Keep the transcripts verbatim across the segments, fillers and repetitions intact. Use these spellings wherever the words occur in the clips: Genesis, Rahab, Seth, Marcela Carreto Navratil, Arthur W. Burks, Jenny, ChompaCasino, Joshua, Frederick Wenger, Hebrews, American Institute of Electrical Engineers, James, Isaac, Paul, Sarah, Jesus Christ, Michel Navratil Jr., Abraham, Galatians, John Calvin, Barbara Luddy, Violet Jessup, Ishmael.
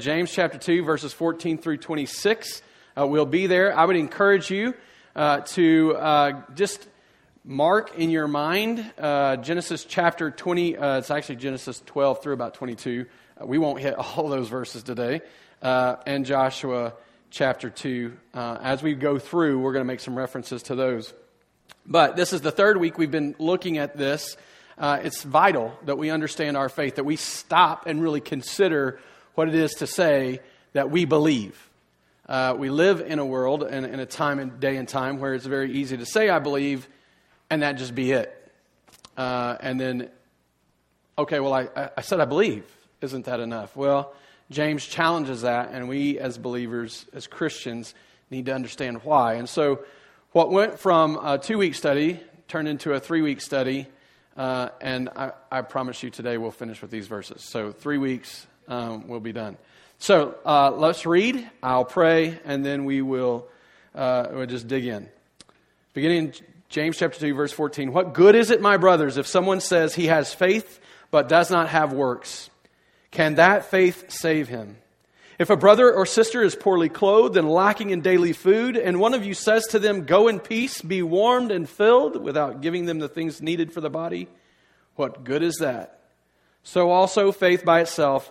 James chapter two, verses fourteen through twenty-six. Uh, we'll be there. I would encourage you uh, to uh, just mark in your mind uh, Genesis chapter twenty. Uh, it's actually Genesis twelve through about twenty-two. Uh, we won't hit all those verses today. Uh, and Joshua chapter two. Uh, as we go through, we're going to make some references to those. But this is the third week we've been looking at this. Uh, it's vital that we understand our faith, that we stop and really consider what it is to say that we believe. Uh, we live in a world and in a time and day and time where it's very easy to say, I believe, and that just be it. Uh, and then, okay, well, I, I said I believe. Isn't that enough? Well, James challenges that, and we as believers, as Christians, need to understand why. And so what went from a two-week study turned into a three-week study, uh, and I, I promise you today we'll finish with these verses. So three weeks... Um, we'll be done. So uh, let's read, I'll pray, and then we will uh, we'll just dig in. Beginning in James chapter two, verse fourteen. What good is it, my brothers, if someone says he has faith but does not have works? Can that faith save him? If a brother or sister is poorly clothed and lacking in daily food, and one of you says to them, go in peace, be warmed and filled, without giving them the things needed for the body, what good is that? So also faith by itself,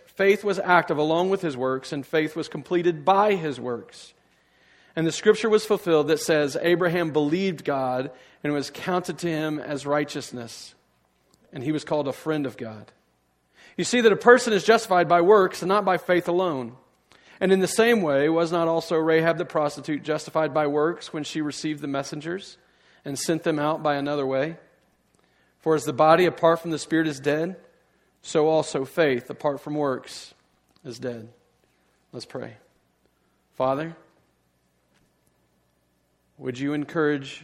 Faith was active along with his works, and faith was completed by his works. And the scripture was fulfilled that says, Abraham believed God, and it was counted to him as righteousness. And he was called a friend of God. You see that a person is justified by works and not by faith alone. And in the same way, was not also Rahab the prostitute justified by works when she received the messengers and sent them out by another way? For as the body apart from the spirit is dead, so also faith, apart from works, is dead. Let's pray. Father, would you encourage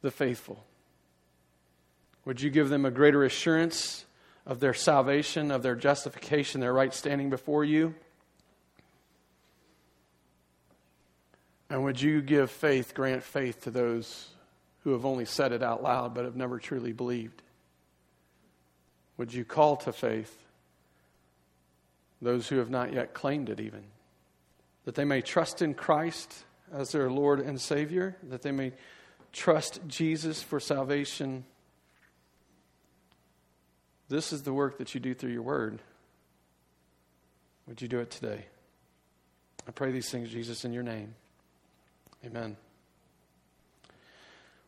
the faithful? Would you give them a greater assurance of their salvation, of their justification, their right standing before you? And would you give faith, grant faith to those who have only said it out loud but have never truly believed? Would you call to faith those who have not yet claimed it even? That they may trust in Christ as their Lord and Savior. That they may trust Jesus for salvation. This is the work that you do through your word. Would you do it today? I pray these things, Jesus, in your name. Amen.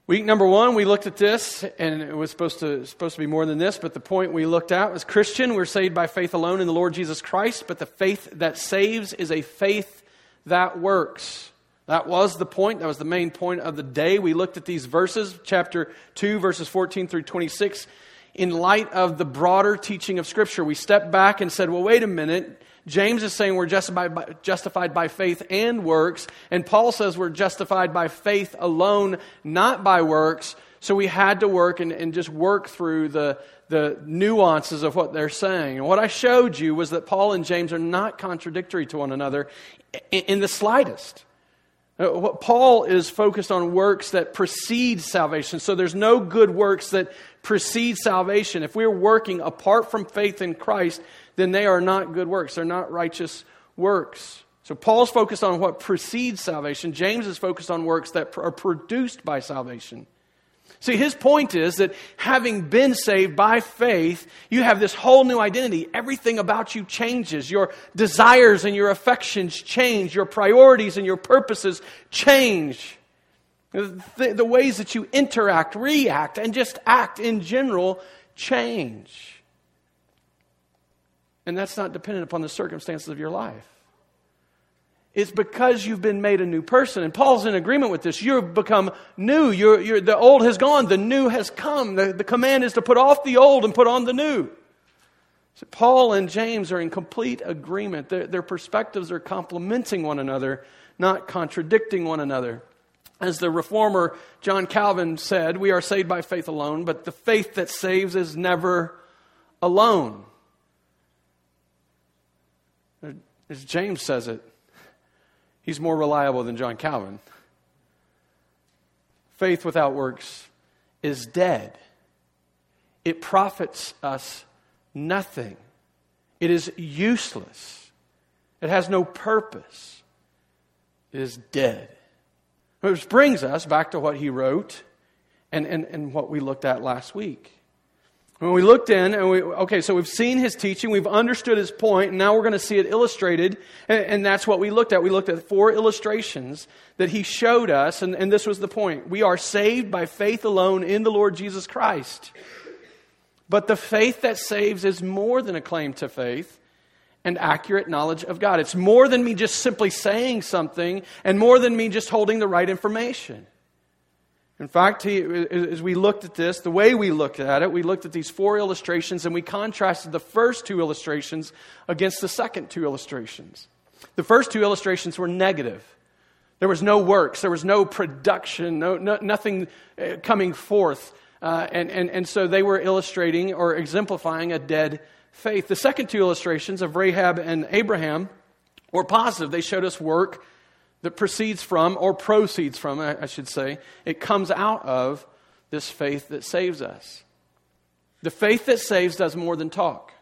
Week number one, we looked at this, and it was supposed to supposed to be more than this, but the point we looked at was Christian, we're saved by faith alone in the Lord Jesus Christ, but the faith that saves is a faith that works. That was the point. That was the main point of the day. We looked at these verses, chapter two, verses fourteen through twenty-six, in light of the broader teaching of Scripture. We stepped back and said, well, wait a minute. James is saying we're justified by, justified by faith and works. And Paul says we're justified by faith alone, not by works. So we had to work and, and just work through the, the nuances of what they're saying. And what I showed you was that Paul and James are not contradictory to one another in, in the slightest. What Paul is focused on works that precede salvation. So there's no good works that precede salvation. If we're working apart from faith in Christ, then they are not good works. They're not righteous works. So Paul's focused on what precedes salvation. James is focused on works that are produced by salvation. See, his point is that having been saved by faith, you have this whole new identity. Everything about you changes. Your desires and your affections change. Your priorities and your purposes change. The, the ways that you interact, react, and just act in general change. And that's not dependent upon the circumstances of your life. It's because you've been made a new person. And Paul's in agreement with this. You've become new. You're, you're, the old has gone. The new has come. The, the command is to put off the old and put on the new. So Paul and James are in complete agreement. Their, their perspectives are complementing one another, not contradicting one another. As the reformer John Calvin said, we are saved by faith alone, but the faith that saves is never alone. As James says it, he's more reliable than John Calvin. Faith without works is dead. It profits us nothing. It is useless. It has no purpose. It is dead. Which brings us back to what he wrote and, and, and what we looked at last week. When we looked in, and we okay, so we've seen his teaching, we've understood his point, and now we're going to see it illustrated, and, and that's what we looked at. We looked at four illustrations that he showed us, and, and this was the point. We are saved by faith alone in the Lord Jesus Christ. But the faith that saves is more than a claim to faith and accurate knowledge of God. It's more than me just simply saying something, and more than me just holding the right information. In fact, he, as we looked at this, the way we looked at it, we looked at these four illustrations and we contrasted the first two illustrations against the second two illustrations. The first two illustrations were negative. There was no works, there was no production, no, no nothing coming forth. Uh, and, and, and so they were illustrating or exemplifying a dead faith. The second two illustrations of Rahab and Abraham were positive. They showed us work that proceeds from, or proceeds from, I should say, it comes out of this faith that saves us. The faith that saves does more than talk,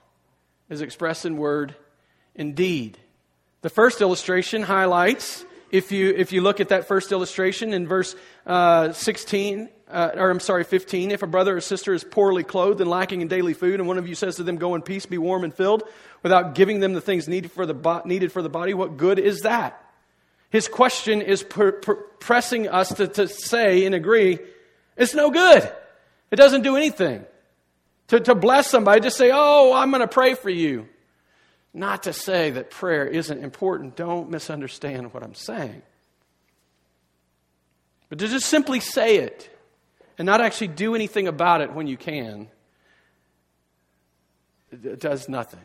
is expressed in word and deed. The first illustration highlights, if you if you look at that first illustration in verse uh, sixteen, uh, or I'm sorry, fifteen, if a brother or sister is poorly clothed and lacking in daily food, and one of you says to them, "Go in peace, be warm and filled," without giving them the things needed for the bo- needed for the body, what good is that? His question is per, per, pressing us to, to say and agree, it's no good. It doesn't do anything. To, to bless somebody, just say, "Oh, I'm going to pray for you." Not to say that prayer isn't important. Don't misunderstand what I'm saying. But to just simply say it and not actually do anything about it when you can, it, it does nothing.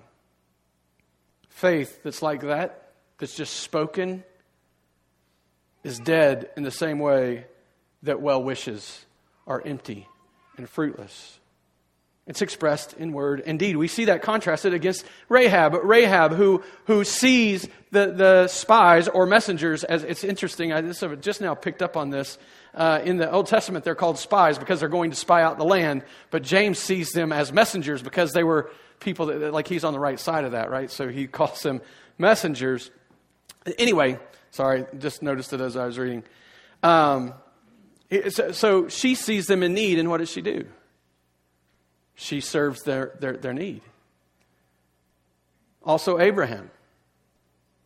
Faith that's like that, that's just spoken, is dead in the same way that well wishes are empty and fruitless. It's expressed in word and deed. We see that contrasted against Rahab. Rahab, who who sees the, the spies or messengers as, it's interesting, I just now picked up on this. Uh, in the Old Testament, they're called spies because they're going to spy out the land. But James sees them as messengers because they were people that, like, he's on the right side of that, right? So he calls them messengers. Anyway, sorry, just noticed it as I was reading. Um, so, so she sees them in need, and what does she do? She serves their, their, their need. Also Abraham,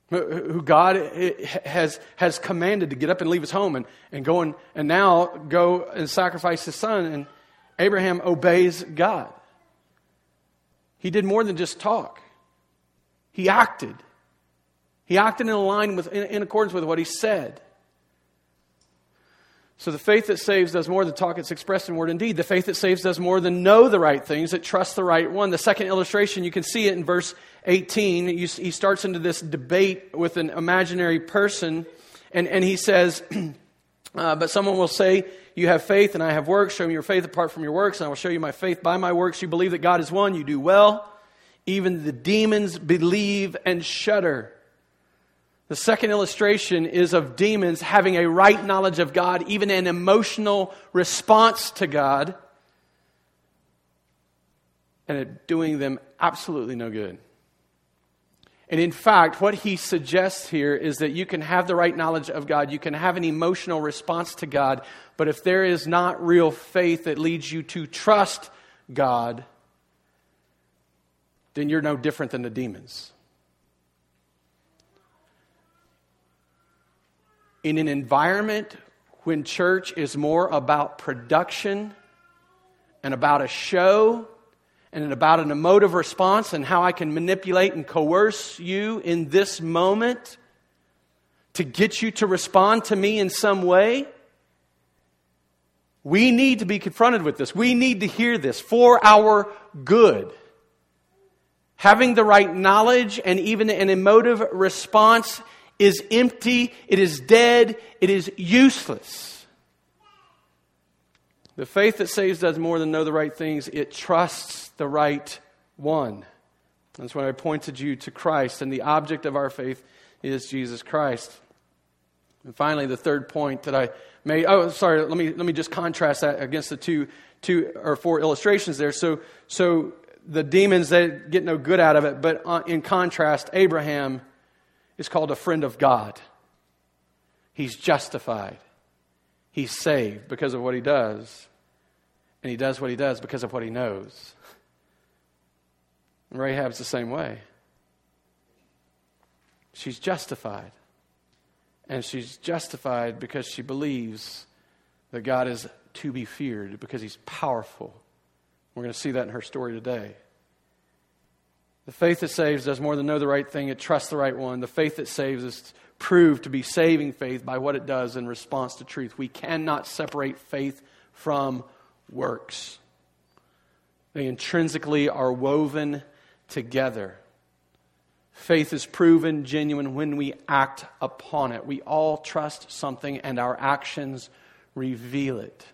who God has has commanded to get up and leave his home and, and go and, and now go and sacrifice his son, and Abraham obeys God. He did more than just talk. He acted. He acted in line with, in, in accordance with what he said. So the faith that saves does more than talk. It's expressed in word and deed. The faith that saves does more than know the right things. It trusts the right one. The second illustration, you can see it in verse eighteen. You, he starts into this debate with an imaginary person. And, and he says, uh, but someone will say, "You have faith and I have works. Show me your faith apart from your works, and I will show you my faith by my works. You believe that God is one. You do well. Even the demons believe and shudder." The second illustration is of demons having a right knowledge of God, even an emotional response to God, and it doing them absolutely no good. And in fact, what he suggests here is that you can have the right knowledge of God, you can have an emotional response to God, but if there is not real faith that leads you to trust God, then you're no different than the demons. In an environment when church is more about production and about a show and about an emotive response and how I can manipulate and coerce you in this moment to get you to respond to me in some way, we need to be confronted with this. We need to hear this for our good. Having the right knowledge and even an emotive response is empty, it is dead, it is useless. The faith that saves does more than know the right things. It trusts the right one. That's when I pointed you to Christ, and the object of our faith is Jesus Christ. And finally, the third point that I made. Oh, sorry. Let me let me just contrast that against the two two or four illustrations there. So so the demons, they get no good out of it. But in contrast, Abraham is called a friend of God. He's justified. He's saved because of what he does, and he does what he does because of what he knows. And Rahab's the same way. She's justified. And she's justified because she believes that God is to be feared because he's powerful. We're going to see that in her story today. The faith that saves does more than know the right thing. It trusts the right one. The faith that saves is proved to be saving faith by what it does in response to truth. We cannot separate faith from works. They intrinsically are woven together. Faith is proven genuine when we act upon it. We all trust something, and our actions reveal it.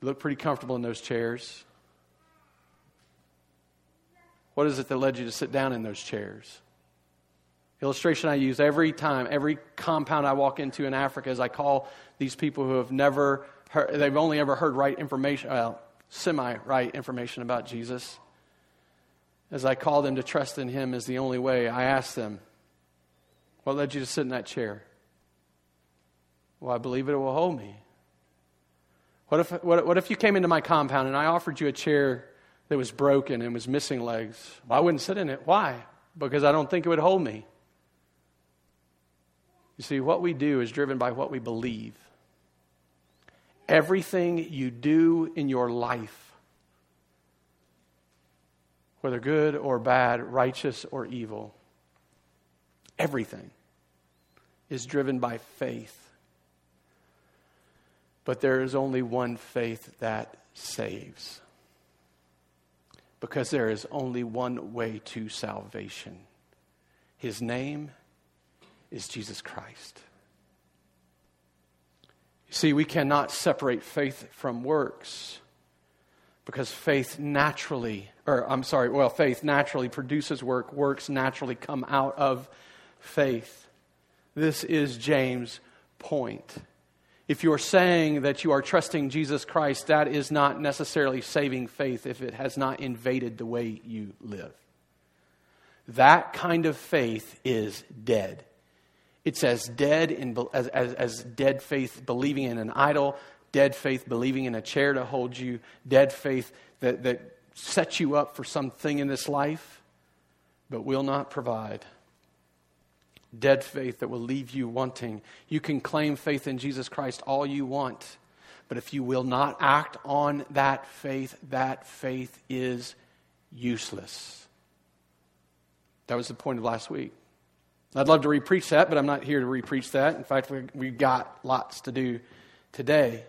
You look pretty comfortable in those chairs. What is it that led you to sit down in those chairs? Illustration I use every time, every compound I walk into in Africa is I call these people who have never heard, they've only ever heard right information, well, semi-right information about Jesus. As I call them to trust in him as the only way, I ask them, what led you to sit in that chair? Well, I believe it will hold me. What if what, what if you came into my compound and I offered you a chair that was broken and was missing legs? Well, I wouldn't sit in it. Why? Because I don't think it would hold me. You see, what we do is driven by what we believe. Everything you do in your life, whether good or bad, righteous or evil, everything is driven by faith. But there is only one faith that saves, because there is only one way to salvation. His name is Jesus Christ. You see, we cannot separate faith from works, because faith naturally, or I'm sorry, well, faith naturally produces work. Works naturally come out of faith. This is James' point. If you're saying that you are trusting Jesus Christ, that is not necessarily saving faith if it has not invaded the way you live. That kind of faith is dead. It's as dead in, as, as, as dead faith believing in an idol, dead faith believing in a chair to hold you, dead faith that, that sets you up for something in this life but will not provide. Dead faith that will leave you wanting. You can claim faith in Jesus Christ all you want, but if you will not act on that faith, that faith is useless. That was the point of last week. I'd love to re-preach that, but I'm not here to re-preach that. In fact, we've got lots to do today.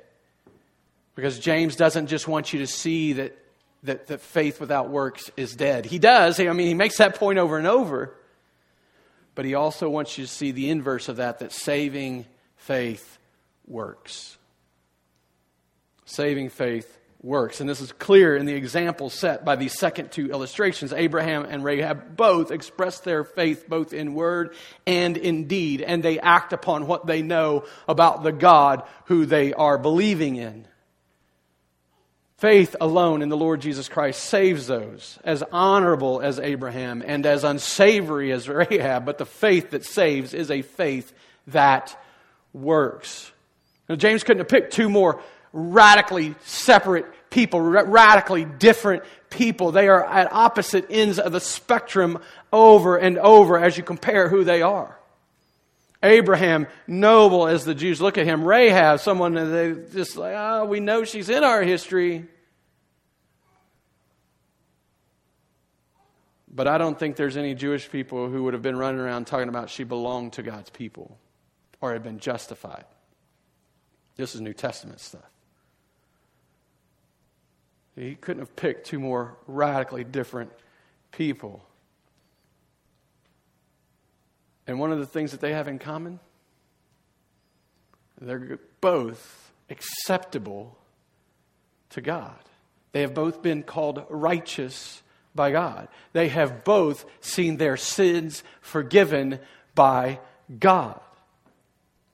Because James doesn't just want you to see that, that, that faith without works is dead. He does. I mean, he makes that point over and over. But he also wants you to see the inverse of that, that saving faith works. Saving faith works. And this is clear in the example set by these second two illustrations. Abraham and Rahab both express their faith both in word and in deed, and they act upon what they know about the God who they are believing in. Faith alone in the Lord Jesus Christ saves those, as honorable as Abraham and as unsavory as Rahab, but the faith that saves is a faith that works. Now, James couldn't have picked two more radically separate people, radically different people. They are at opposite ends of the spectrum over and over as you compare who they are. Abraham, noble as the Jews look at him. Rahab, someone that they just like, oh, we know she's in our history. But I don't think there's any Jewish people who would have been running around talking about she belonged to God's people or had been justified. This is New Testament stuff. He couldn't have picked two more radically different people. And one of the things that they have in common, they're both acceptable to God. They have both been called righteous by God. They have both seen their sins forgiven by God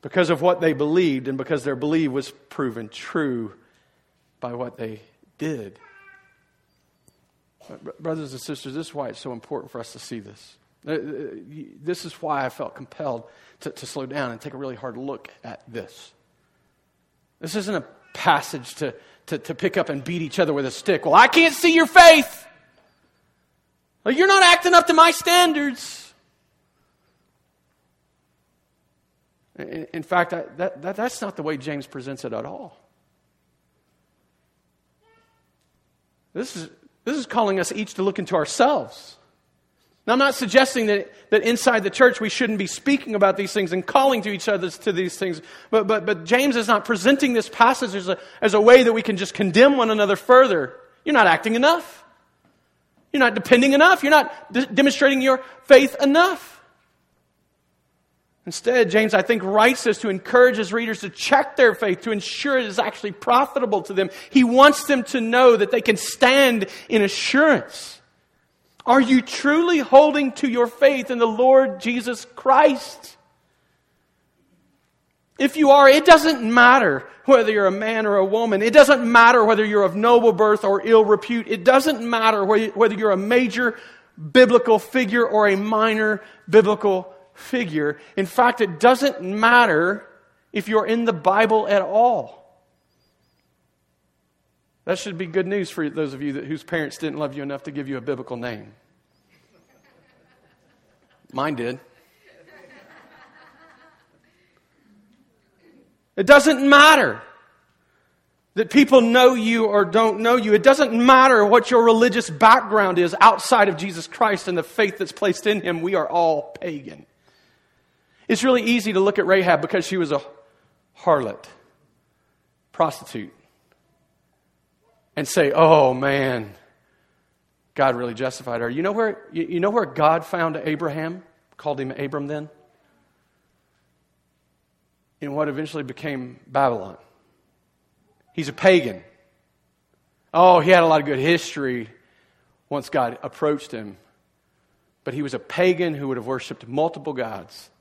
because of what they believed and because their belief was proven true by what they did. Brothers and sisters, this is why it's so important for us to see this. This is why I felt compelled to, to slow down and take a really hard look at this. This isn't a passage to, to, to pick up and beat each other with a stick. Well, I can't see your faith. You're not acting up to my standards. In, in fact, I, that, that, that's not the way James presents it at all. This is, this is calling us each to look into ourselves. Now, I'm not suggesting that, that inside the church we shouldn't be speaking about these things and calling to each other to these things. But, but, but James is not presenting this passage as a, as a way that we can just condemn one another further. You're not acting enough. You're not depending enough. You're not de- demonstrating your faith enough. Instead, James, I think, writes this to encourage his readers to check their faith, to ensure it is actually profitable to them. He wants them to know that they can stand in assurance. Are you truly holding to your faith in the Lord Jesus Christ? If you are, it doesn't matter whether you're a man or a woman. It doesn't matter whether you're of noble birth or ill repute. It doesn't matter whether you're a major biblical figure or a minor biblical figure. In fact, it doesn't matter if you're in the Bible at all. That should be good news for those of you that, whose parents didn't love you enough to give you a biblical name. Mine did. It doesn't matter that people know you or don't know you. It doesn't matter what your religious background is outside of Jesus Christ and the faith that's placed in him. We are all pagan. It's really easy to look at Rahab because she was a harlot, prostitute, and say, oh man, God really justified her. You know where you know where God found Abraham, called him Abram then? In what eventually became Babylon. He's a pagan. Oh, he had a lot of good history once God approached him. But he was a pagan who would have worshipped multiple gods.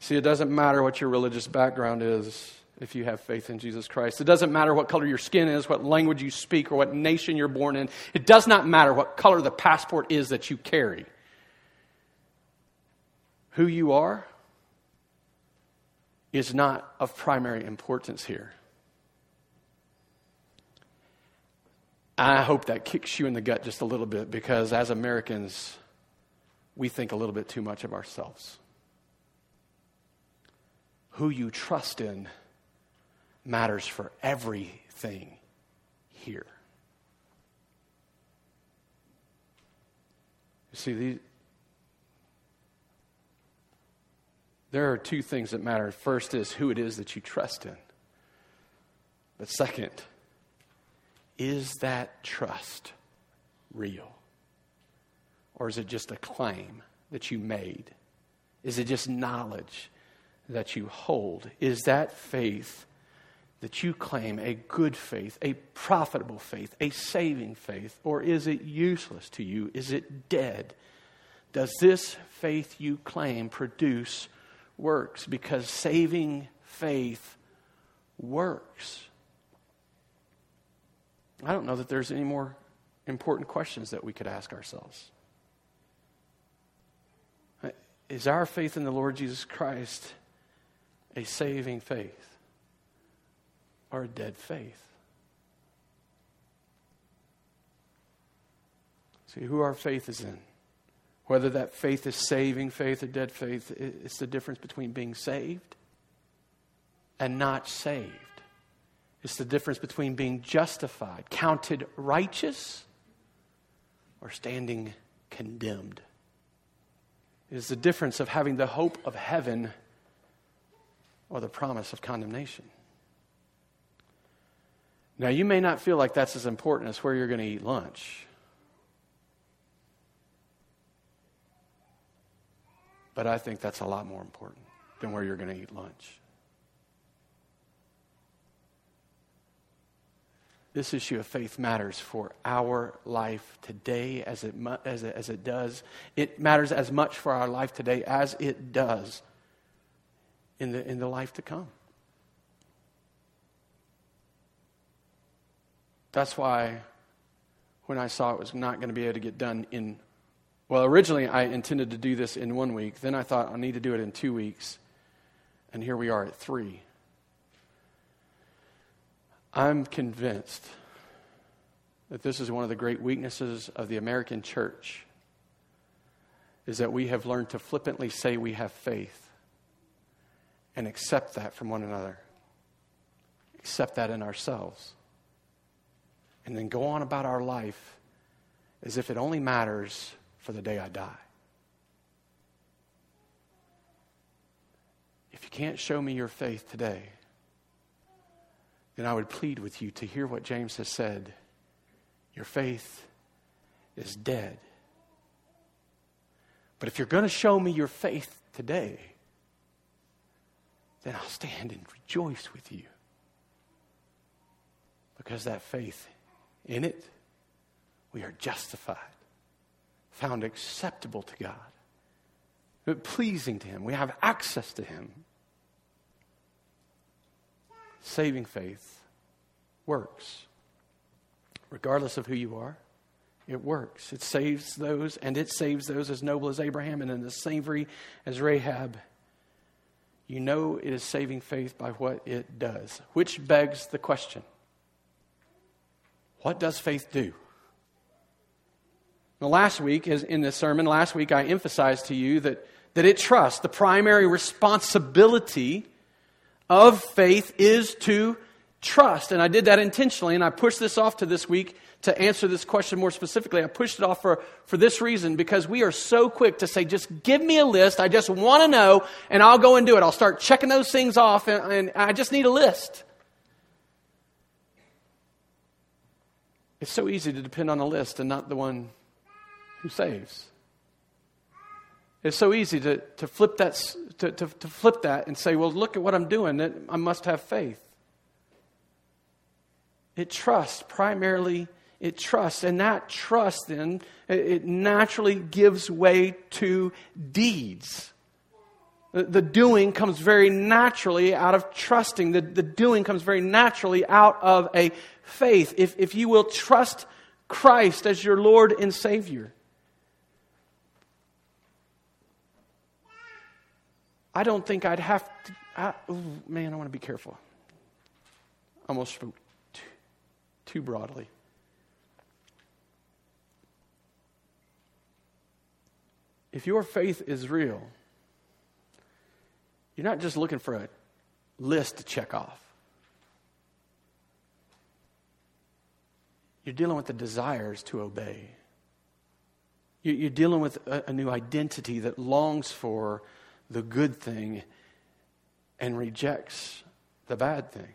See, it doesn't matter what your religious background is. If you have faith in Jesus Christ, it doesn't matter what color your skin is, what language you speak, or what nation you're born in. It does not matter what color the passport is that you carry. Who you are is not of primary importance here. I hope that kicks you in the gut just a little bit, because as Americans, we think a little bit too much of ourselves. Who you trust in matters for everything here. You see, these, there are two things that matter. First is who it is that you trust in. But second, is that trust real? Or is it just a claim that you made? Is it just knowledge that you hold? Is that faith that you claim a good faith, a profitable faith, a saving faith, or is it useless to you? Is it dead? Does this faith you claim produce works? Because saving faith works. I don't know that there's any more important questions that we could ask ourselves. Is our faith in the Lord Jesus Christ a saving faith? Or a dead faith? See, who our faith is in, whether that faith is saving faith or dead faith, it's the difference between being saved and not saved. It's the difference between being justified, counted righteous, or standing condemned. It is the difference of having the hope of heaven or the promise of condemnation. Now, you may not feel like that's as important as where you're going to eat lunch. But I think that's a lot more important than where you're going to eat lunch. This issue of faith matters for our life today as it, as it, as it does. It matters as much for our life today as it does in the, in the life to come. That's why when I saw it was not going to be able to get done in, well, originally I intended to do this in one week. Then I thought I need to do it in two weeks. And here we are at three. I'm convinced that this is one of the great weaknesses of the American church, is that we have learned to flippantly say we have faith and accept that from one another, accept that in ourselves, and then go on about our life as if it only matters for the day I die. If you can't show me your faith today, then I would plead with you to hear what James has said. Your faith is dead. But if you're going to show me your faith today, then I'll stand and rejoice with you. Because that faith, in it, we are justified, found acceptable to God, but pleasing to Him. We have access to Him. Saving faith works. Regardless of who you are, it works. It saves those, and it saves those as noble as Abraham and as savory as Rahab. You know it is saving faith by what it does, which begs the question, what does faith do? Now, last week, as in this sermon, last week I emphasized to you that, that it trusts. The primary responsibility of faith is to trust. And I did that intentionally, and I pushed this off to this week to answer this question more specifically. I pushed it off for, for this reason, because we are so quick to say, just give me a list. I just want to know, and I'll go and do it. I'll start checking those things off, and, and I just need a list. It's so easy to depend on a list and not the one who saves. It's so easy to, to flip that to, to, to flip that and say, well, look at what I'm doing. I must have faith. It trusts, primarily it trusts. And that trust then, it naturally gives way to deeds. The, the doing comes very naturally out of trusting. The, the doing comes very naturally out of a faith. If, if you will trust Christ as your Lord and Savior. I don't think I'd have to... I, ooh, man, I want to be careful. I almost spoke too, too broadly. If your faith is real, you're not just looking for a list to check off. You're dealing with the desires to obey. You're dealing with a, a new identity that longs for the good thing and rejects the bad thing.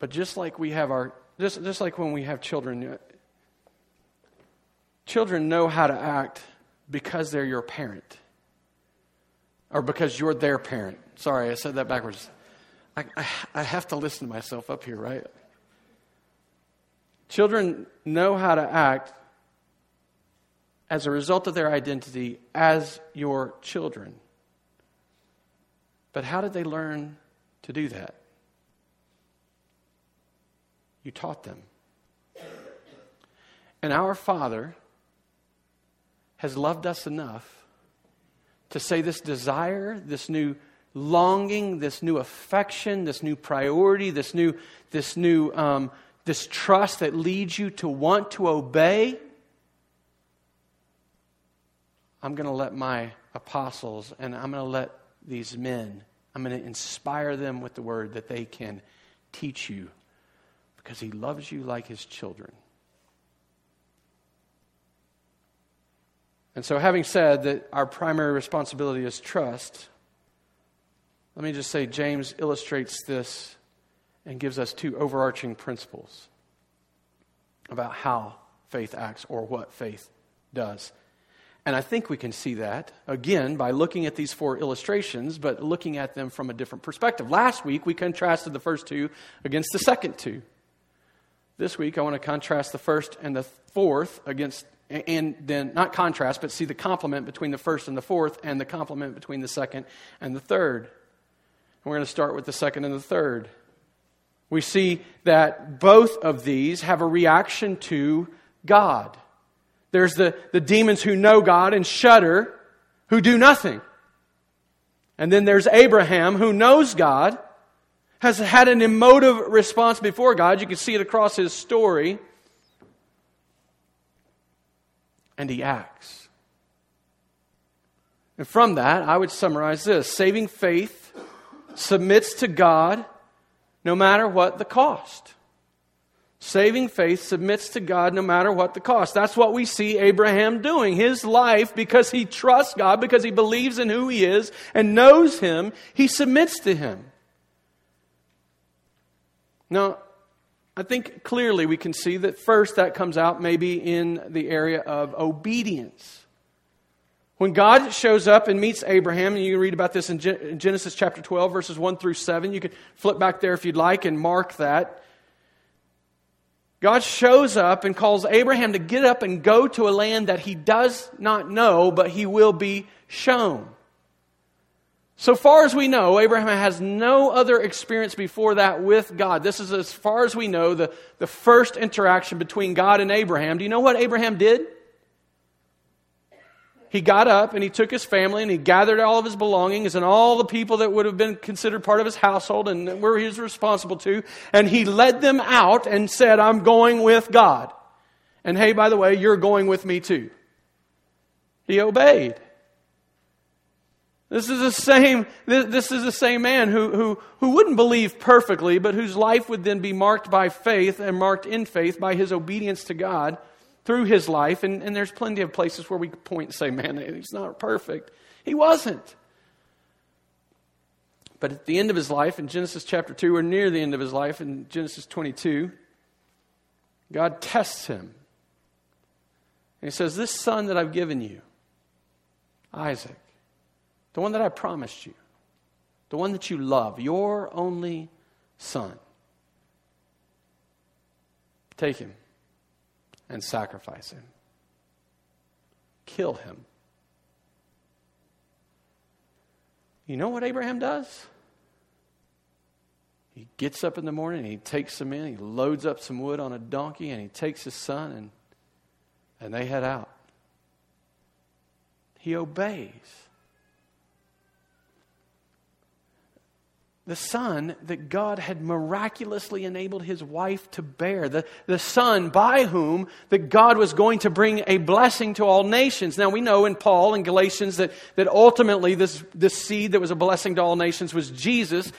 But just like we have our, just, just like when we have children, children know how to act because they're your parent, or because you're their parent. Sorry, I said that backwards. I, I, I have to listen to myself up here, right? Children know how to act as a result of their identity as your children. But how did they learn to do that? You taught them. And our Father has loved us enough to say this desire, this new longing, this new affection, this new priority, this new, this new, um, this trust that leads you to want to obey, I'm going to let my apostles, and I'm going to let these men, I'm going to inspire them with the word that they can teach you, because He loves you like His children. And so, having said that our primary responsibility is trust, Let me just say, James illustrates this and gives us two overarching principles about how faith acts or what faith does. And I think we can see that, again, by looking at these four illustrations, but looking at them from a different perspective. Last week, we contrasted the first two against the second two. This week, I want to contrast the first and the fourth against, and then, not contrast, but see the complement between the first and the fourth, and the complement between the second and the third. And we're going to start with the second and the third. We see that both of these have a reaction to God. There's the, the demons who know God and shudder, who do nothing. And then there's Abraham, who knows God, has had an emotive response before God. You can see it across his story. And he acts. And from that, I would summarize this. Saving faith submits to God no matter what the cost. Saving faith submits to God no matter what the cost. That's what we see Abraham doing. His life, because he trusts God, because he believes in who he is and knows him, he submits to him. Now, I think clearly we can see that first that comes out maybe in the area of obedience. When God shows up and meets Abraham, and you can read about this in Genesis chapter twelve, verses one through seven. You can flip back there if you'd like and mark that. God shows up and calls Abraham to get up and go to a land that he does not know, but he will be shown. So far as we know, Abraham has no other experience before that with God. This is, as far as we know, the, the first interaction between God and Abraham. Do you know what Abraham did? He got up and he took his family and he gathered all of his belongings and all the people that would have been considered part of his household and where he was responsible to. And he led them out and said, I'm going with God. And hey, by the way, you're going with me too. He obeyed. This is the same, this is the same man who, who, who wouldn't believe perfectly, but whose life would then be marked by faith and marked in faith by his obedience to God through his life, and, and there's plenty of places where we point and say, man, he's not perfect. He wasn't. But at the end of his life, in Genesis chapter two, or near the end of his life, in Genesis twenty-two, God tests him. And he says, this son that I've given you, Isaac, the one that I promised you, the one that you love, your only son, take him. And sacrifice him. Kill him. You know what Abraham does? He gets up in the morning and he takes some in. He loads up some wood on a donkey and he takes his son and, and they head out. He obeys. The son that God had miraculously enabled his wife to bear. The, the son by whom that God was going to bring a blessing to all nations. Now we know in Paul and Galatians that, that ultimately this, this seed that was a blessing to all nations was Jesus.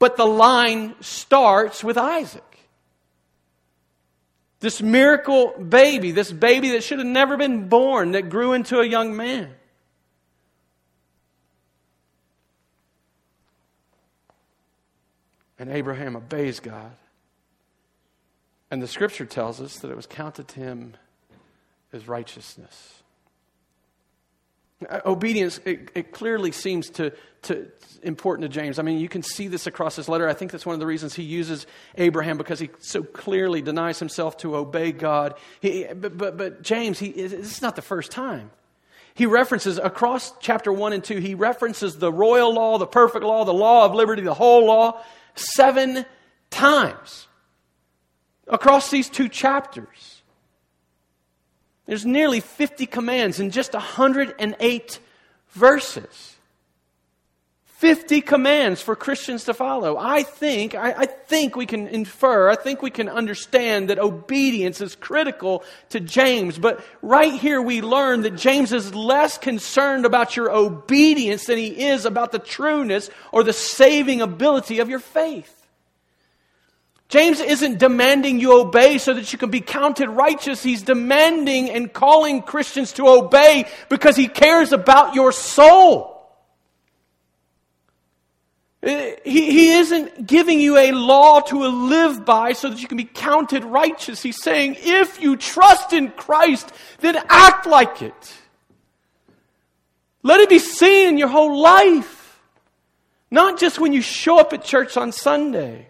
But the line starts with Isaac. This miracle baby, this baby that should have never been born, that grew into a young man. And Abraham obeys God. And the scripture tells us that it was counted to him as righteousness. Obedience, it, it clearly seems to, to important to James. I mean, you can see this across his letter. I think that's one of the reasons he uses Abraham, because he so clearly denies himself to obey God. He, but, but, but James, he, this is not the first time. He references across chapter one and two, he references the royal law, the perfect law, the law of liberty, the whole law. Seven times across these two chapters. There's nearly fifty commands in just one hundred eight verses. fifty commands for Christians to follow. I think, I, I think we can infer, I think we can understand that obedience is critical to James. But right here we learn that James is less concerned about your obedience than he is about the trueness or the saving ability of your faith. James isn't demanding you obey so that you can be counted righteous. He's demanding and calling Christians to obey because he cares about your soul. He, he isn't giving you a law to live by so that you can be counted righteous. He's saying, if you trust in Christ, then act like it. Let it be seen in your whole life. Not just when you show up at church on Sunday.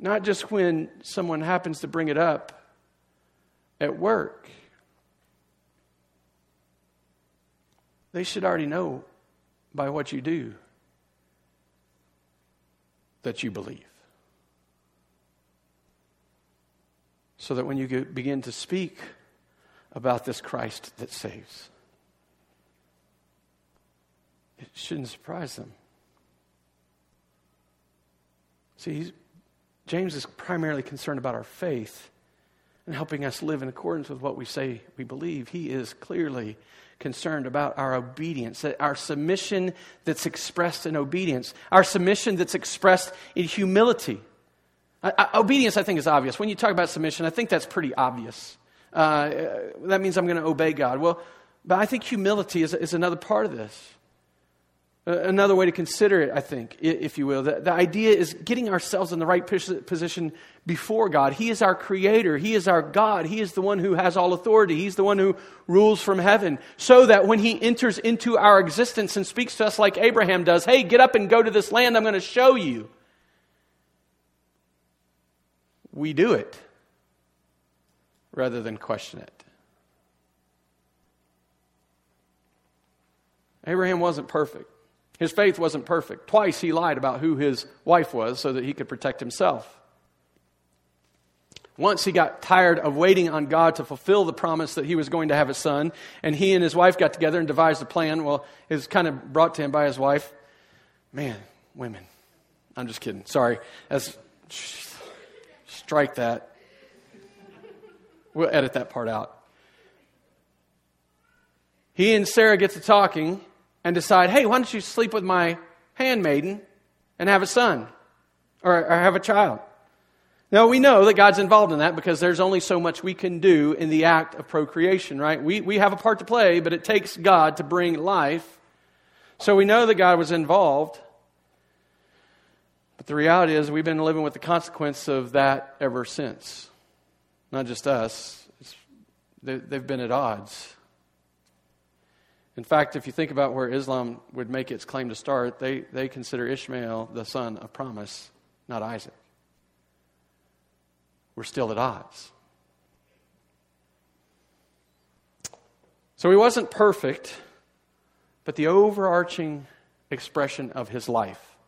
Not just when someone happens to bring it up at work. They should already know by what you do that you believe. So that when you begin to speak about this Christ that saves, it shouldn't surprise them. See, he's, James is primarily concerned about our faith and helping us live in accordance with what we say we believe. He is clearly concerned about our obedience, our submission that's expressed in obedience, our submission that's expressed in humility. I, I, obedience, I think, is obvious. When you talk about submission, I think that's pretty obvious. Uh, that means I'm going to obey God. Well, but I think humility is, is another part of this. Another way to consider it, I think, if you will. The, the idea is getting ourselves in the right position before God. He is our creator. He is our God. He is the one who has all authority. He's the one who rules from heaven. So that when he enters into our existence and speaks to us like Abraham does, hey, get up and go to this land I'm going to show you, we do it rather than question it. Abraham wasn't perfect. His faith wasn't perfect. Twice he lied about who his wife was so that he could protect himself. Once he got tired of waiting on God to fulfill the promise that he was going to have a son, and he and his wife got together and devised a plan. Well, it was kind of brought to him by his wife. Man, women. I'm just kidding. Sorry. That's, strike that. We'll edit that part out. He and Sarah get to talking and decide, hey, why don't you sleep with my handmaiden and have a son or, or have a child? Now, we know that God's involved in that because there's only so much we can do in the act of procreation, right? We, we have a part to play, but it takes God to bring life. So we know that God was involved. But the reality is we've been living with the consequence of that ever since. Not just us. It's, they, they've been at odds. In fact, if you think about where Islam would make its claim to start, they, they consider Ishmael the son of promise, not Isaac. We're still at odds. So he wasn't perfect, but the overarching expression of his life,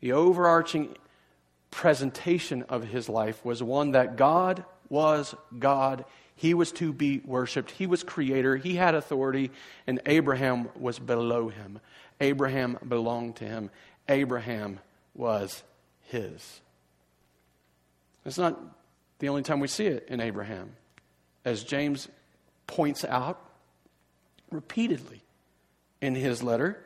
the overarching presentation of his life was one that God was God. He was to be worshipped. He was creator. He had authority. And Abraham was below him. Abraham belonged to him. Abraham was his. That's not the only time we see it in Abraham. As James points out repeatedly in his letter,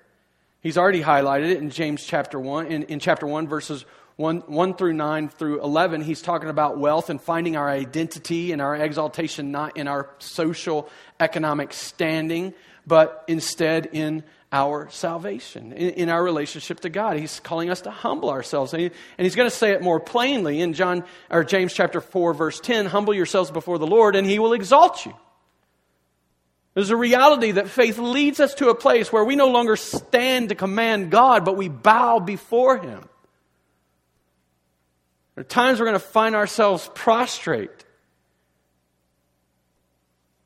he's already highlighted it in James chapter one, in, in chapter one, verses one, one through nine through eleven, he's talking about wealth and finding our identity and our exaltation not in our social economic standing, but instead in our salvation, in, in our relationship to God. He's calling us to humble ourselves. And, he, and he's going to say it more plainly in John or James chapter four, verse ten, humble yourselves before the Lord and he will exalt you. There's a reality that faith leads us to a place where we no longer stand to command God, but we bow before him. There are times we're going to find ourselves prostrate.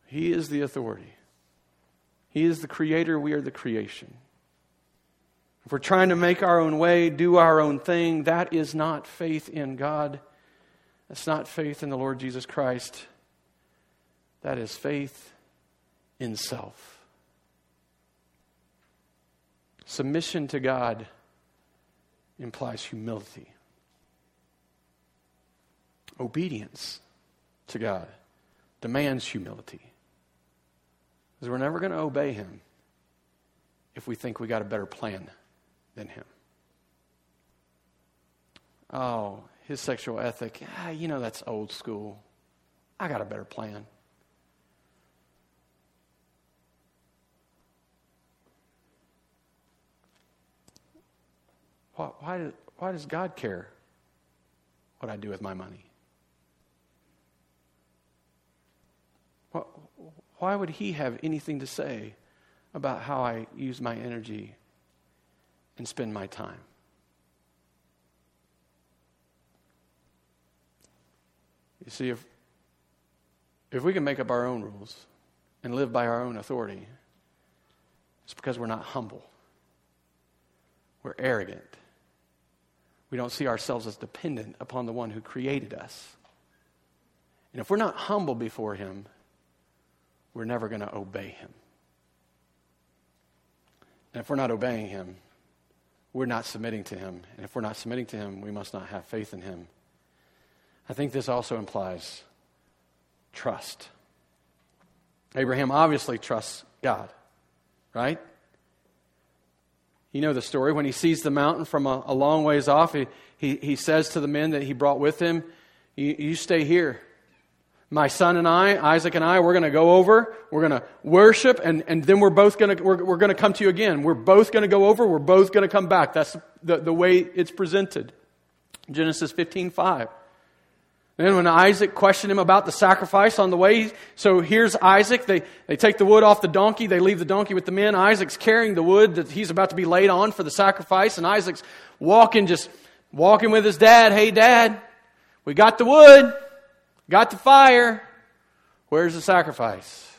He is the authority. He is the creator. We are the creation. If we're trying to make our own way, do our own thing, that is not faith in God. That's not faith in the Lord Jesus Christ. That is faith in self. Submission to God implies humility. Obedience to God demands humility. Because we're never going to obey him if we think we got a better plan than him. Oh, his sexual ethic, ah, you know, that's old school. I got a better plan. Why, why, why does God care what I do with my money? Why, why would he have anything to say about how I use my energy and spend my time? You see, if if we can make up our own rules and live by our own authority, it's because we're not humble. We're arrogant. We don't see ourselves as dependent upon the one who created us. And if we're not humble before him, we're never going to obey him. And if we're not obeying him, we're not submitting to him. And if we're not submitting to him, we must not have faith in him. I think this also implies trust. Abraham obviously trusts God, right? You know the story. When he sees the mountain from a, a long ways off, he, he, he says to the men that he brought with him, you, you stay here. My son and I, Isaac and I, we're going to go over, we're going to worship, and, and then we're both going to we're, we're going to come to you again. We're both going to go over, we're both going to come back. That's the, the way it's presented. Genesis fifteen five. Then when Isaac questioned him about the sacrifice on the way, so here's Isaac. They, they take the wood off the donkey. They leave the donkey with the men. Isaac's carrying the wood that he's about to be laid on for the sacrifice. And Isaac's walking, just walking with his dad. Hey, Dad, we got the wood, got the fire. Where's the sacrifice?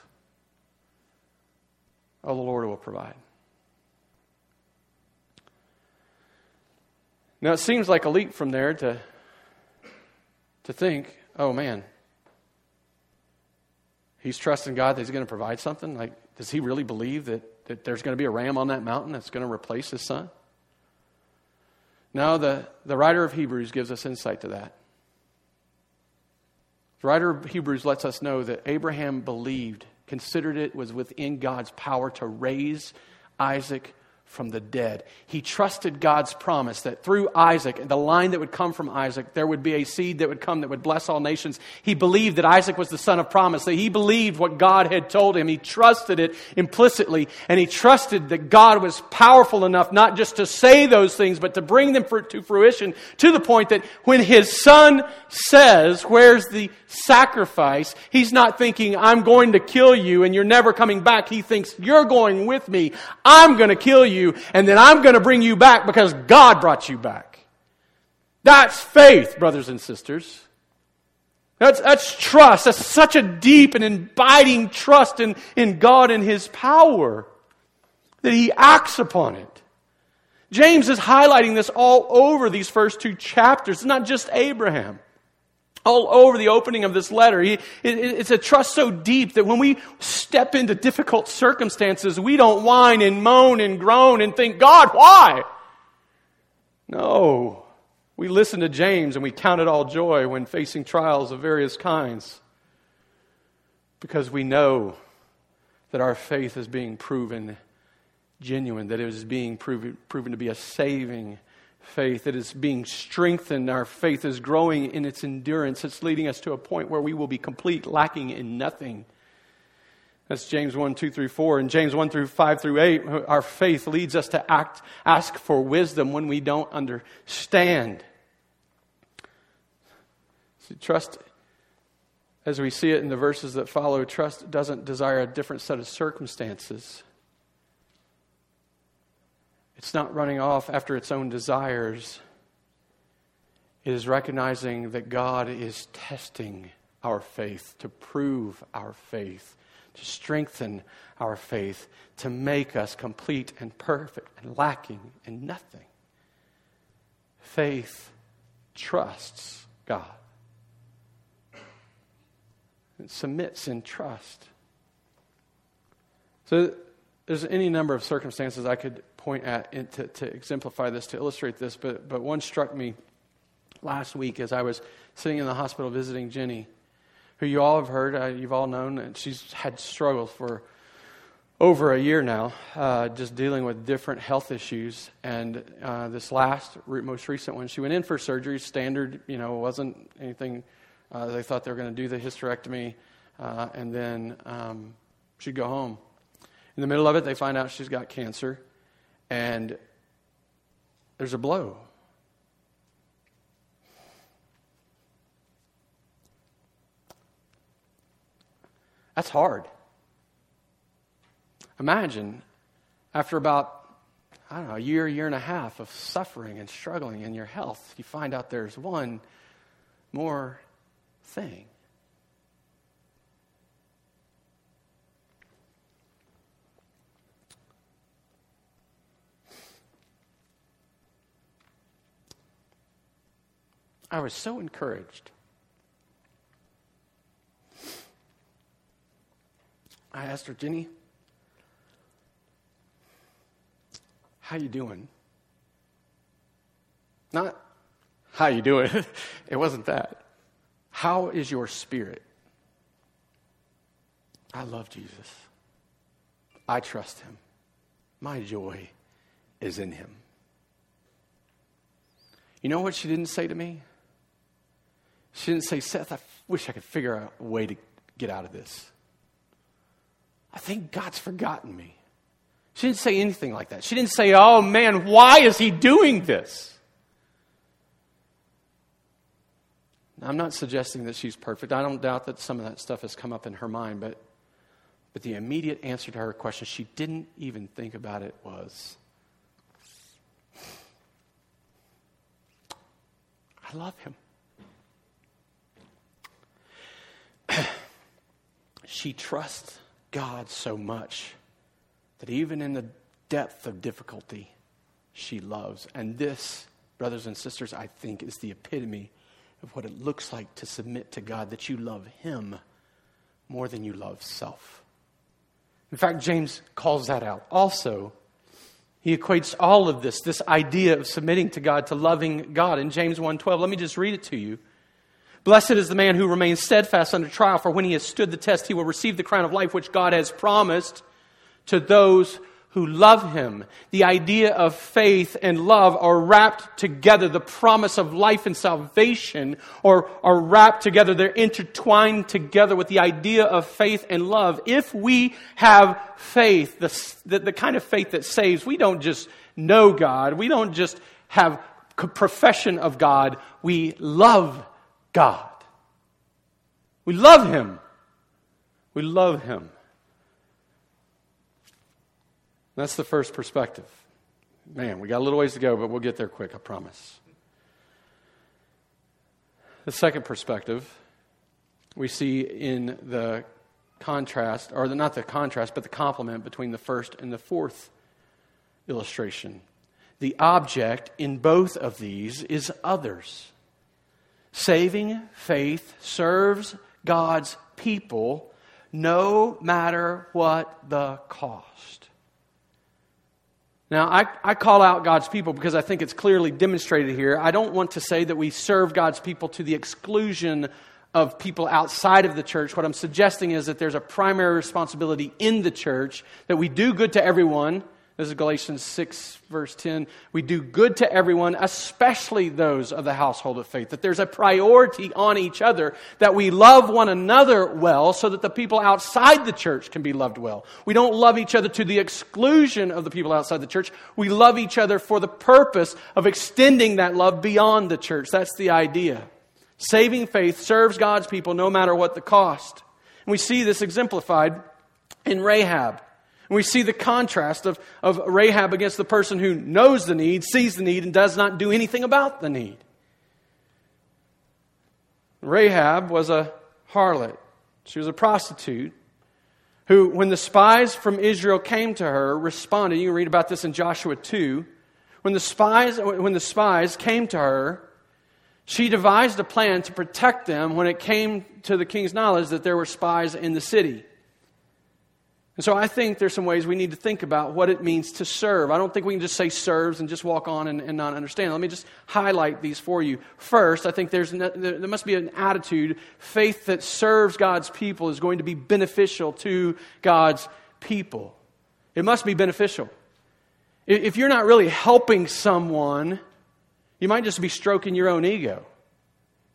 Oh, the Lord will provide. Now, it seems like a leap from there to... To think, oh man, he's trusting God that he's going to provide something? Like, does he really believe that, that there's going to be a ram on that mountain that's going to replace his son? No, the, the writer of Hebrews gives us insight to that. The writer of Hebrews lets us know that Abraham believed, considered it was within God's power to raise Isaac from the dead. He trusted God's promise that through Isaac, the line that would come from Isaac, there would be a seed that would come that would bless all nations. He believed that Isaac was the son of promise, that he believed what God had told him. He trusted it implicitly, and he trusted that God was powerful enough not just to say those things, but to bring them to fruition, to the point that when his son says, where's the sacrifice? He's not thinking, I'm going to kill you and you're never coming back. He thinks, you're going with me. I'm going to kill you. You, and then I'm going to bring you back because God brought you back. That's faith, brothers and sisters. That's, that's trust. That's such a deep and abiding trust in, in God and his power that he acts upon it. James is highlighting this all over these first two chapters. It's not just Abraham. All over the opening of this letter. It's a trust so deep that when we step into difficult circumstances, we don't whine and moan and groan and think, God, why? No. We listen to James and we count it all joy when facing trials of various kinds, because we know that our faith is being proven genuine, that it is being proven, proven to be a saving faith, that is being strengthened. Our faith is growing in its endurance. It's leading us to a point where we will be complete, lacking in nothing. That's James one, two through four. And James one through five through eight, our faith leads us to act, ask for wisdom when we don't understand. See, trust, as we see it in the verses that follow, trust doesn't desire a different set of circumstances. It's not running off after its own desires. It is recognizing that God is testing our faith to prove our faith, to strengthen our faith, to make us complete and perfect and lacking in nothing. Faith trusts God. It submits in trust. So there's any number of circumstances I could point at and to, to exemplify this, to illustrate this, but, but one struck me last week as I was sitting in the hospital visiting Jenny, who you all have heard, uh, you've all known, and she's had struggles for over a year now, uh, just dealing with different health issues, and uh, this last, most recent one, she went in for surgery, standard, you know, wasn't anything, uh, they thought they were going to do the hysterectomy, uh, and then um, she'd go home. In the middle of it, they find out she's got cancer, and there's a blow. That's hard. Imagine after about, I don't know, a year, year and a half of suffering and struggling in your health, you find out there's one more thing. I was so encouraged. I asked her, Jenny, how you doing? Not how you doing. It wasn't that. How is your spirit? I love Jesus. I trust him. My joy is in him. You know what she didn't say to me? She didn't say, Seth, I wish I could figure out a way to get out of this. I think God's forgotten me. She didn't say anything like that. She didn't say, oh man, why is he doing this? Now, I'm not suggesting that she's perfect. I don't doubt that some of that stuff has come up in her mind, but, but the immediate answer to her question, she didn't even think about it, was, I love him. She trusts God so much that even in the depth of difficulty, she loves. And this, brothers and sisters, I think is the epitome of what it looks like to submit to God, that you love him more than you love self. In fact, James calls that out. Also, he equates all of this, this idea of submitting to God, to loving God. In James one twelve, let me just read it to you. Blessed is the man who remains steadfast under trial, for when he has stood the test, he will receive the crown of life which God has promised to those who love him. The idea of faith and love are wrapped together. The promise of life and salvation are, are wrapped together. They're intertwined together with the idea of faith and love. If we have faith, the, the, the kind of faith that saves, we don't just know God. We don't just have a profession of God. We love God. We love him. We love him. That's the first perspective. Man, we got a little ways to go, but we'll get there quick, I promise. The second perspective we see in the contrast, or the, not the contrast, but the complement between the first and the fourth illustration. The object in both of these is others. Saving faith serves God's people no matter what the cost. Now, I, I call out God's people because I think it's clearly demonstrated here. I don't want to say that we serve God's people to the exclusion of people outside of the church. What I'm suggesting is that there's a primary responsibility in the church that we do good to everyone. This is Galatians six, verse ten. We do good to everyone, especially those of the household of faith. That there's a priority on each other, that we love one another well so that the people outside the church can be loved well. We don't love each other to the exclusion of the people outside the church. We love each other for the purpose of extending that love beyond the church. That's the idea. Saving faith serves God's people no matter what the cost. And we see this exemplified in Rahab. And we see the contrast of, of Rahab against the person who knows the need, sees the need, and does not do anything about the need. Rahab was a harlot. She was a prostitute who, when the spies from Israel came to her, responded. You can read about this in Joshua two. When the spies, when the spies came to her, she devised a plan to protect them when it came to the king's knowledge that there were spies in the city. And so I think there's some ways we need to think about what it means to serve. I don't think we can just say serves and just walk on and, and not understand. Let me just highlight these for you. First, I think there's no, there must be an attitude. Faith that serves God's people is going to be beneficial to God's people. It must be beneficial. If you're not really helping someone, you might just be stroking your own ego.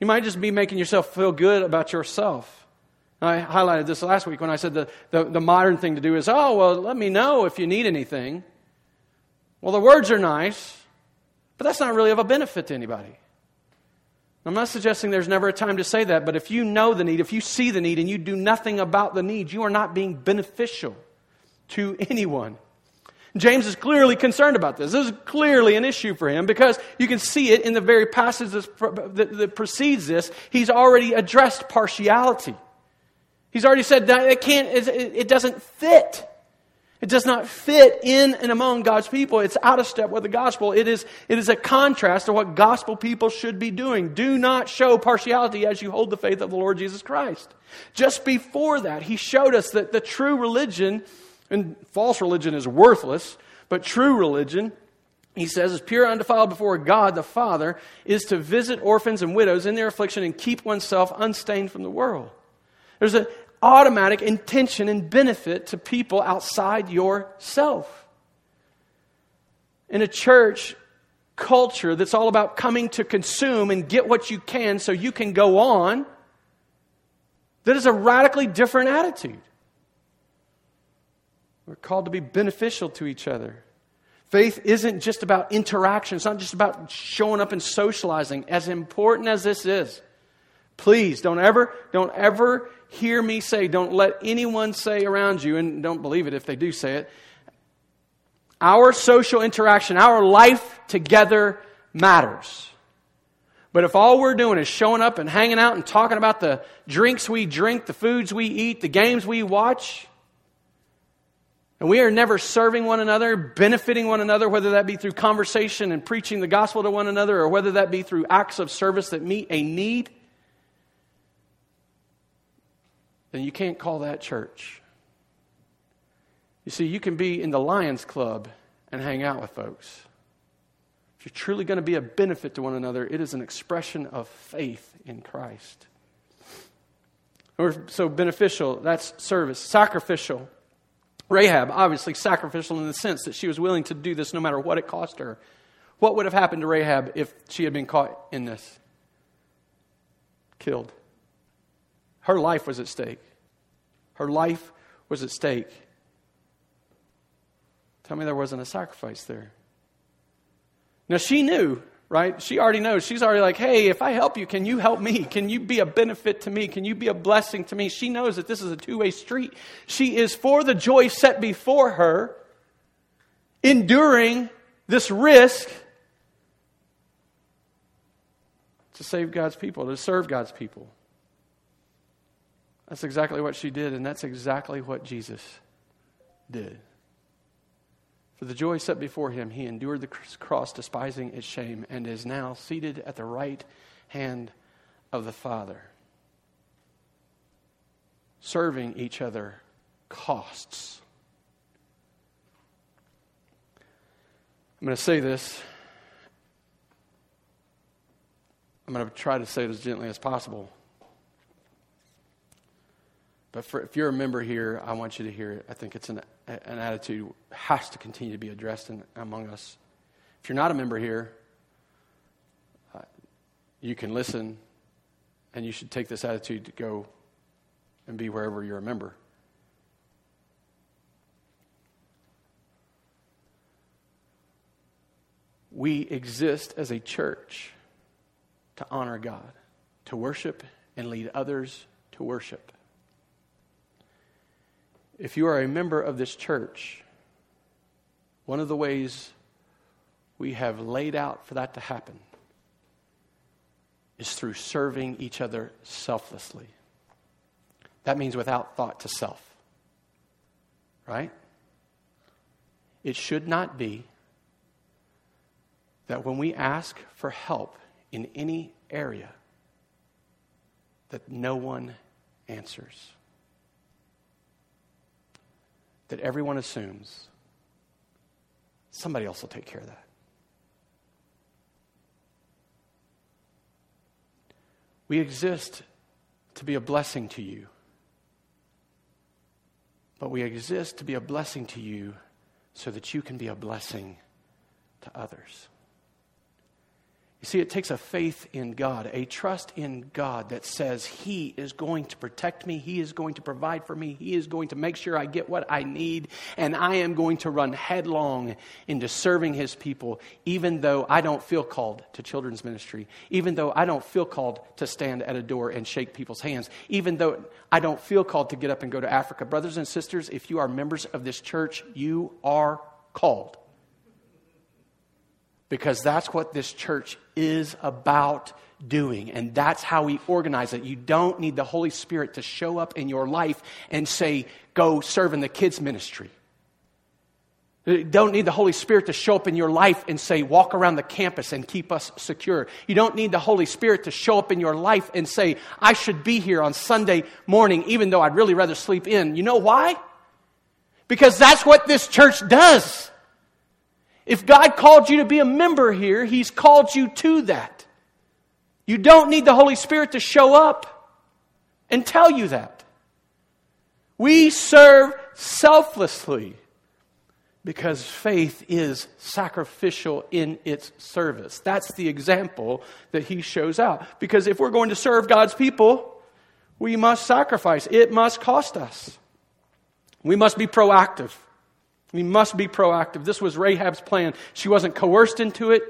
You might just be making yourself feel good about yourself. I highlighted this last week when I said the, the, the modern thing to do is, oh, well, let me know if you need anything. Well, the words are nice, But that's not really of a benefit to anybody. I'm not suggesting there's never a time to say that, but if you know the need, if you see the need and you do nothing about the need, you are not being beneficial to anyone. James is clearly concerned about this. This is clearly an issue for him because you can see it in the very passage that precedes this. He's already addressed partiality. He's already said that it can't, it doesn't fit. It does not fit in and among God's people. It's out of step with the gospel. It is, it is a contrast to what gospel people should be doing. Do not show partiality as you hold the faith of the Lord Jesus Christ. Just before that, he showed us that the true religion, and false religion is worthless, but true religion, he says, is pure and undefiled before God the Father, is to visit orphans and widows in their affliction and keep oneself unstained from the world. There's an automatic intention and benefit to people outside yourself. In a church culture that's all about coming to consume and get what you can so you can go on, that is a radically different attitude. We're called to be beneficial to each other. Faith isn't just about interaction. It's not just about showing up and socializing. As important as this is, please don't ever, don't ever hear me say, don't let anyone say around you, and don't believe it if they do say it, our social interaction, our life together matters. But if all we're doing is showing up and hanging out and talking about the drinks we drink, the foods we eat, the games we watch, and we are never serving one another, benefiting one another, whether that be through conversation and preaching the gospel to one another, or whether that be through acts of service that meet a need, then you can't call that church. You see, you can be in the Lions Club and hang out with folks. If you're truly going to be a benefit to one another, it is an expression of faith in Christ. We're so beneficial, that's service. Sacrificial. Rahab, obviously sacrificial in the sense that she was willing to do this no matter what it cost her. What would have happened to Rahab if she had been caught in this? Killed. Her life was at stake. Her life was at stake. Tell me there wasn't a sacrifice there. Now she knew, right? She already knows. She's already like, hey, if I help you, can you help me? Can you be a benefit to me? Can you be a blessing to me? She knows that this is a two-way street. She is, for the joy set before her, enduring this risk to save God's people, to serve God's people. That's exactly what she did, and that's exactly what Jesus did. For the joy set before him, he endured the cross, despising its shame, and is now seated at the right hand of the Father. Serving each other costs. I'm going to say this. I'm going to try to say it as gently as possible. But for, if you're a member here, I want you to hear it. I think it's an an attitude has to continue to be addressed in, among us. If you're not a member here, uh, you can listen, and you should take this attitude to go and be wherever you're a member. We exist as a church to honor God, to worship, and lead others to worship. If you are a member of this church, one of the ways we have laid out for that to happen is through serving each other selflessly. That means without thought to self, right? It should not be that when we ask for help in any area that no one answers. That everyone assumes somebody else will take care of that. We exist to be a blessing to you, but we exist to be a blessing to you so that you can be a blessing to others. You see, it takes a faith in God, a trust in God that says He is going to protect me. He is going to provide for me. He is going to make sure I get what I need. And I am going to run headlong into serving His people, even though I don't feel called to children's ministry, even though I don't feel called to stand at a door and shake people's hands, even though I don't feel called to get up and go to Africa. Brothers and sisters, if you are members of this church, you are called. Because that's what this church is about doing. And that's how we organize it. You don't need the Holy Spirit to show up in your life and say, go serve in the kids' ministry. You don't need the Holy Spirit to show up in your life and say, walk around the campus and keep us secure. You don't need the Holy Spirit to show up in your life and say, I should be here on Sunday morning, even though I'd really rather sleep in. You know why? Because that's what this church does. If God called you to be a member here, He's called you to that. You don't need the Holy Spirit to show up and tell you that. We serve selflessly because faith is sacrificial in its service. That's the example that He shows out. Because if we're going to serve God's people, we must sacrifice. It must cost us. We must be proactive. We must be proactive. This was Rahab's plan. She wasn't coerced into it.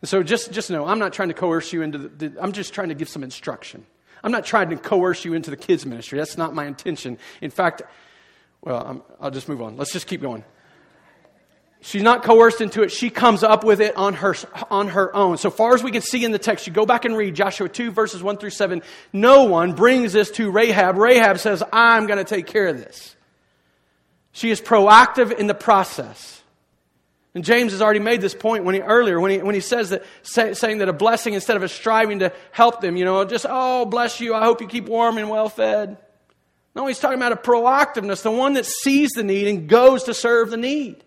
And so just, just know, I'm not trying to coerce you into the, the... I'm just trying to give some instruction. I'm not trying to coerce you into the kids' ministry. That's not my intention. In fact, well, I'm, I'll just move on. Let's just keep going. She's not coerced into it. She comes up with it on her, on her own. So far as we can see in the text, you go back and read Joshua two, verses one through seven. No one brings this to Rahab. Rahab says, I'm going to take care of this. She is proactive in the process. And James has already made this point when he earlier, when he when he says that say, saying that a blessing instead of a striving to help them, you know, just, oh, bless you, I hope you keep warm and well fed. No, he's talking about a proactiveness, the one that sees the need and goes to serve the need.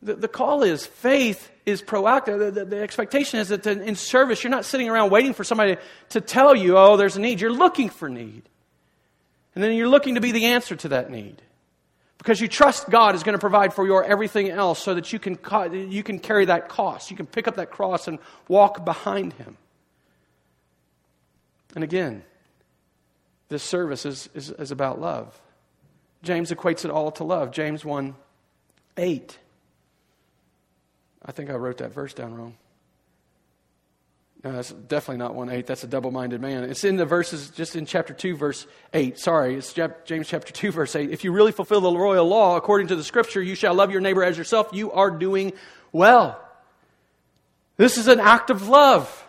The, the call is faith is proactive. The, the, the expectation is that in service, you're not sitting around waiting for somebody to tell you, oh, there's a need. You're looking for need. And then you're looking to be the answer to that need. Because you trust God is going to provide for your everything else so that you can, you can carry that cost. You can pick up that cross and walk behind Him. And again, this service is, is, is about love. James equates it all to love. James one eight. I think I wrote that verse down wrong. No, that's definitely not one eight. That's a double-minded man. It's in the verses, just in chapter two, verse eight. Sorry, it's James chapter two, verse eight. If you really fulfill the royal law, according to the scripture, you shall love your neighbor as yourself. You are doing well. This is an act of love.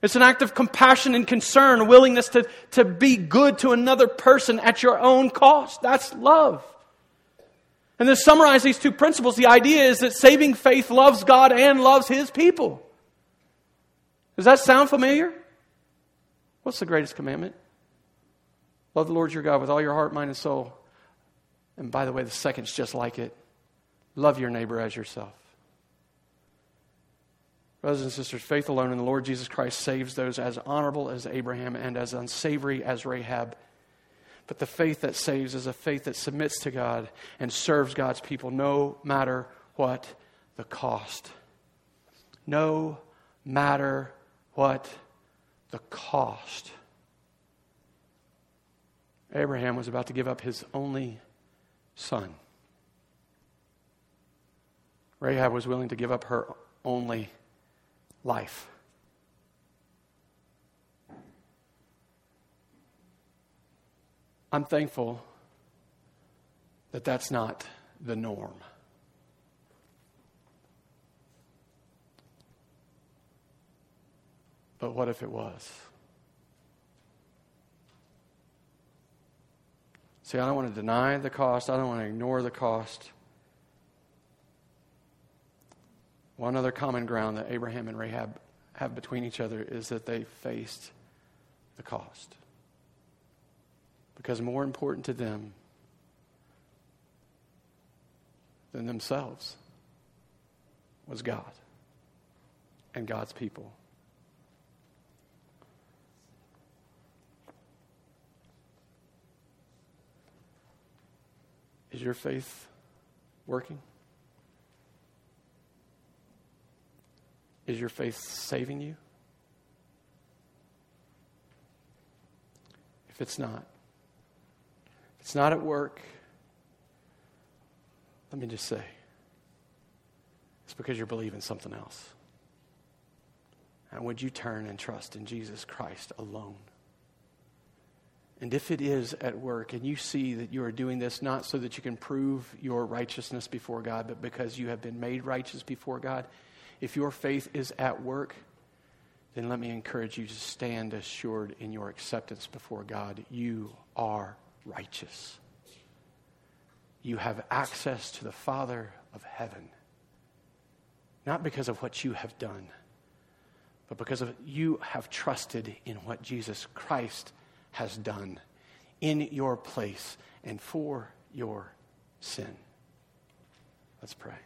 It's an act of compassion and concern, a willingness to, to be good to another person at your own cost. That's love. And to summarize these two principles, the idea is that saving faith loves God and loves His people. Does that sound familiar? What's the greatest commandment? Love the Lord your God with all your heart, mind, and soul. And by the way, the second's just like it. Love your neighbor as yourself. Brothers and sisters, faith alone in the Lord Jesus Christ saves those as honorable as Abraham and as unsavory as Rahab. But the faith that saves is a faith that submits to God and serves God's people no matter what the cost. No matter what the cost. Abraham was about to give up his only son. Rahab was willing to give up her only life. I'm thankful that that's not the norm. But what if it was? See, I don't want to deny the cost. I don't want to ignore the cost. One other common ground that Abraham and Rahab have between each other is that they faced the cost. Because more important to them than themselves was God and God's people. Is your faith working? Is your faith saving you? If it's not, if it's not at work, let me just say, it's because you're believing something else. And would you turn and trust in Jesus Christ alone? And if it is at work and you see that you are doing this not so that you can prove your righteousness before God, but because you have been made righteous before God, if your faith is at work, then let me encourage you to stand assured in your acceptance before God. You are righteous. You have access to the Father of heaven, not because of what you have done, but because of you have trusted in what Jesus Christ has done in your place and for your sin. Let's pray.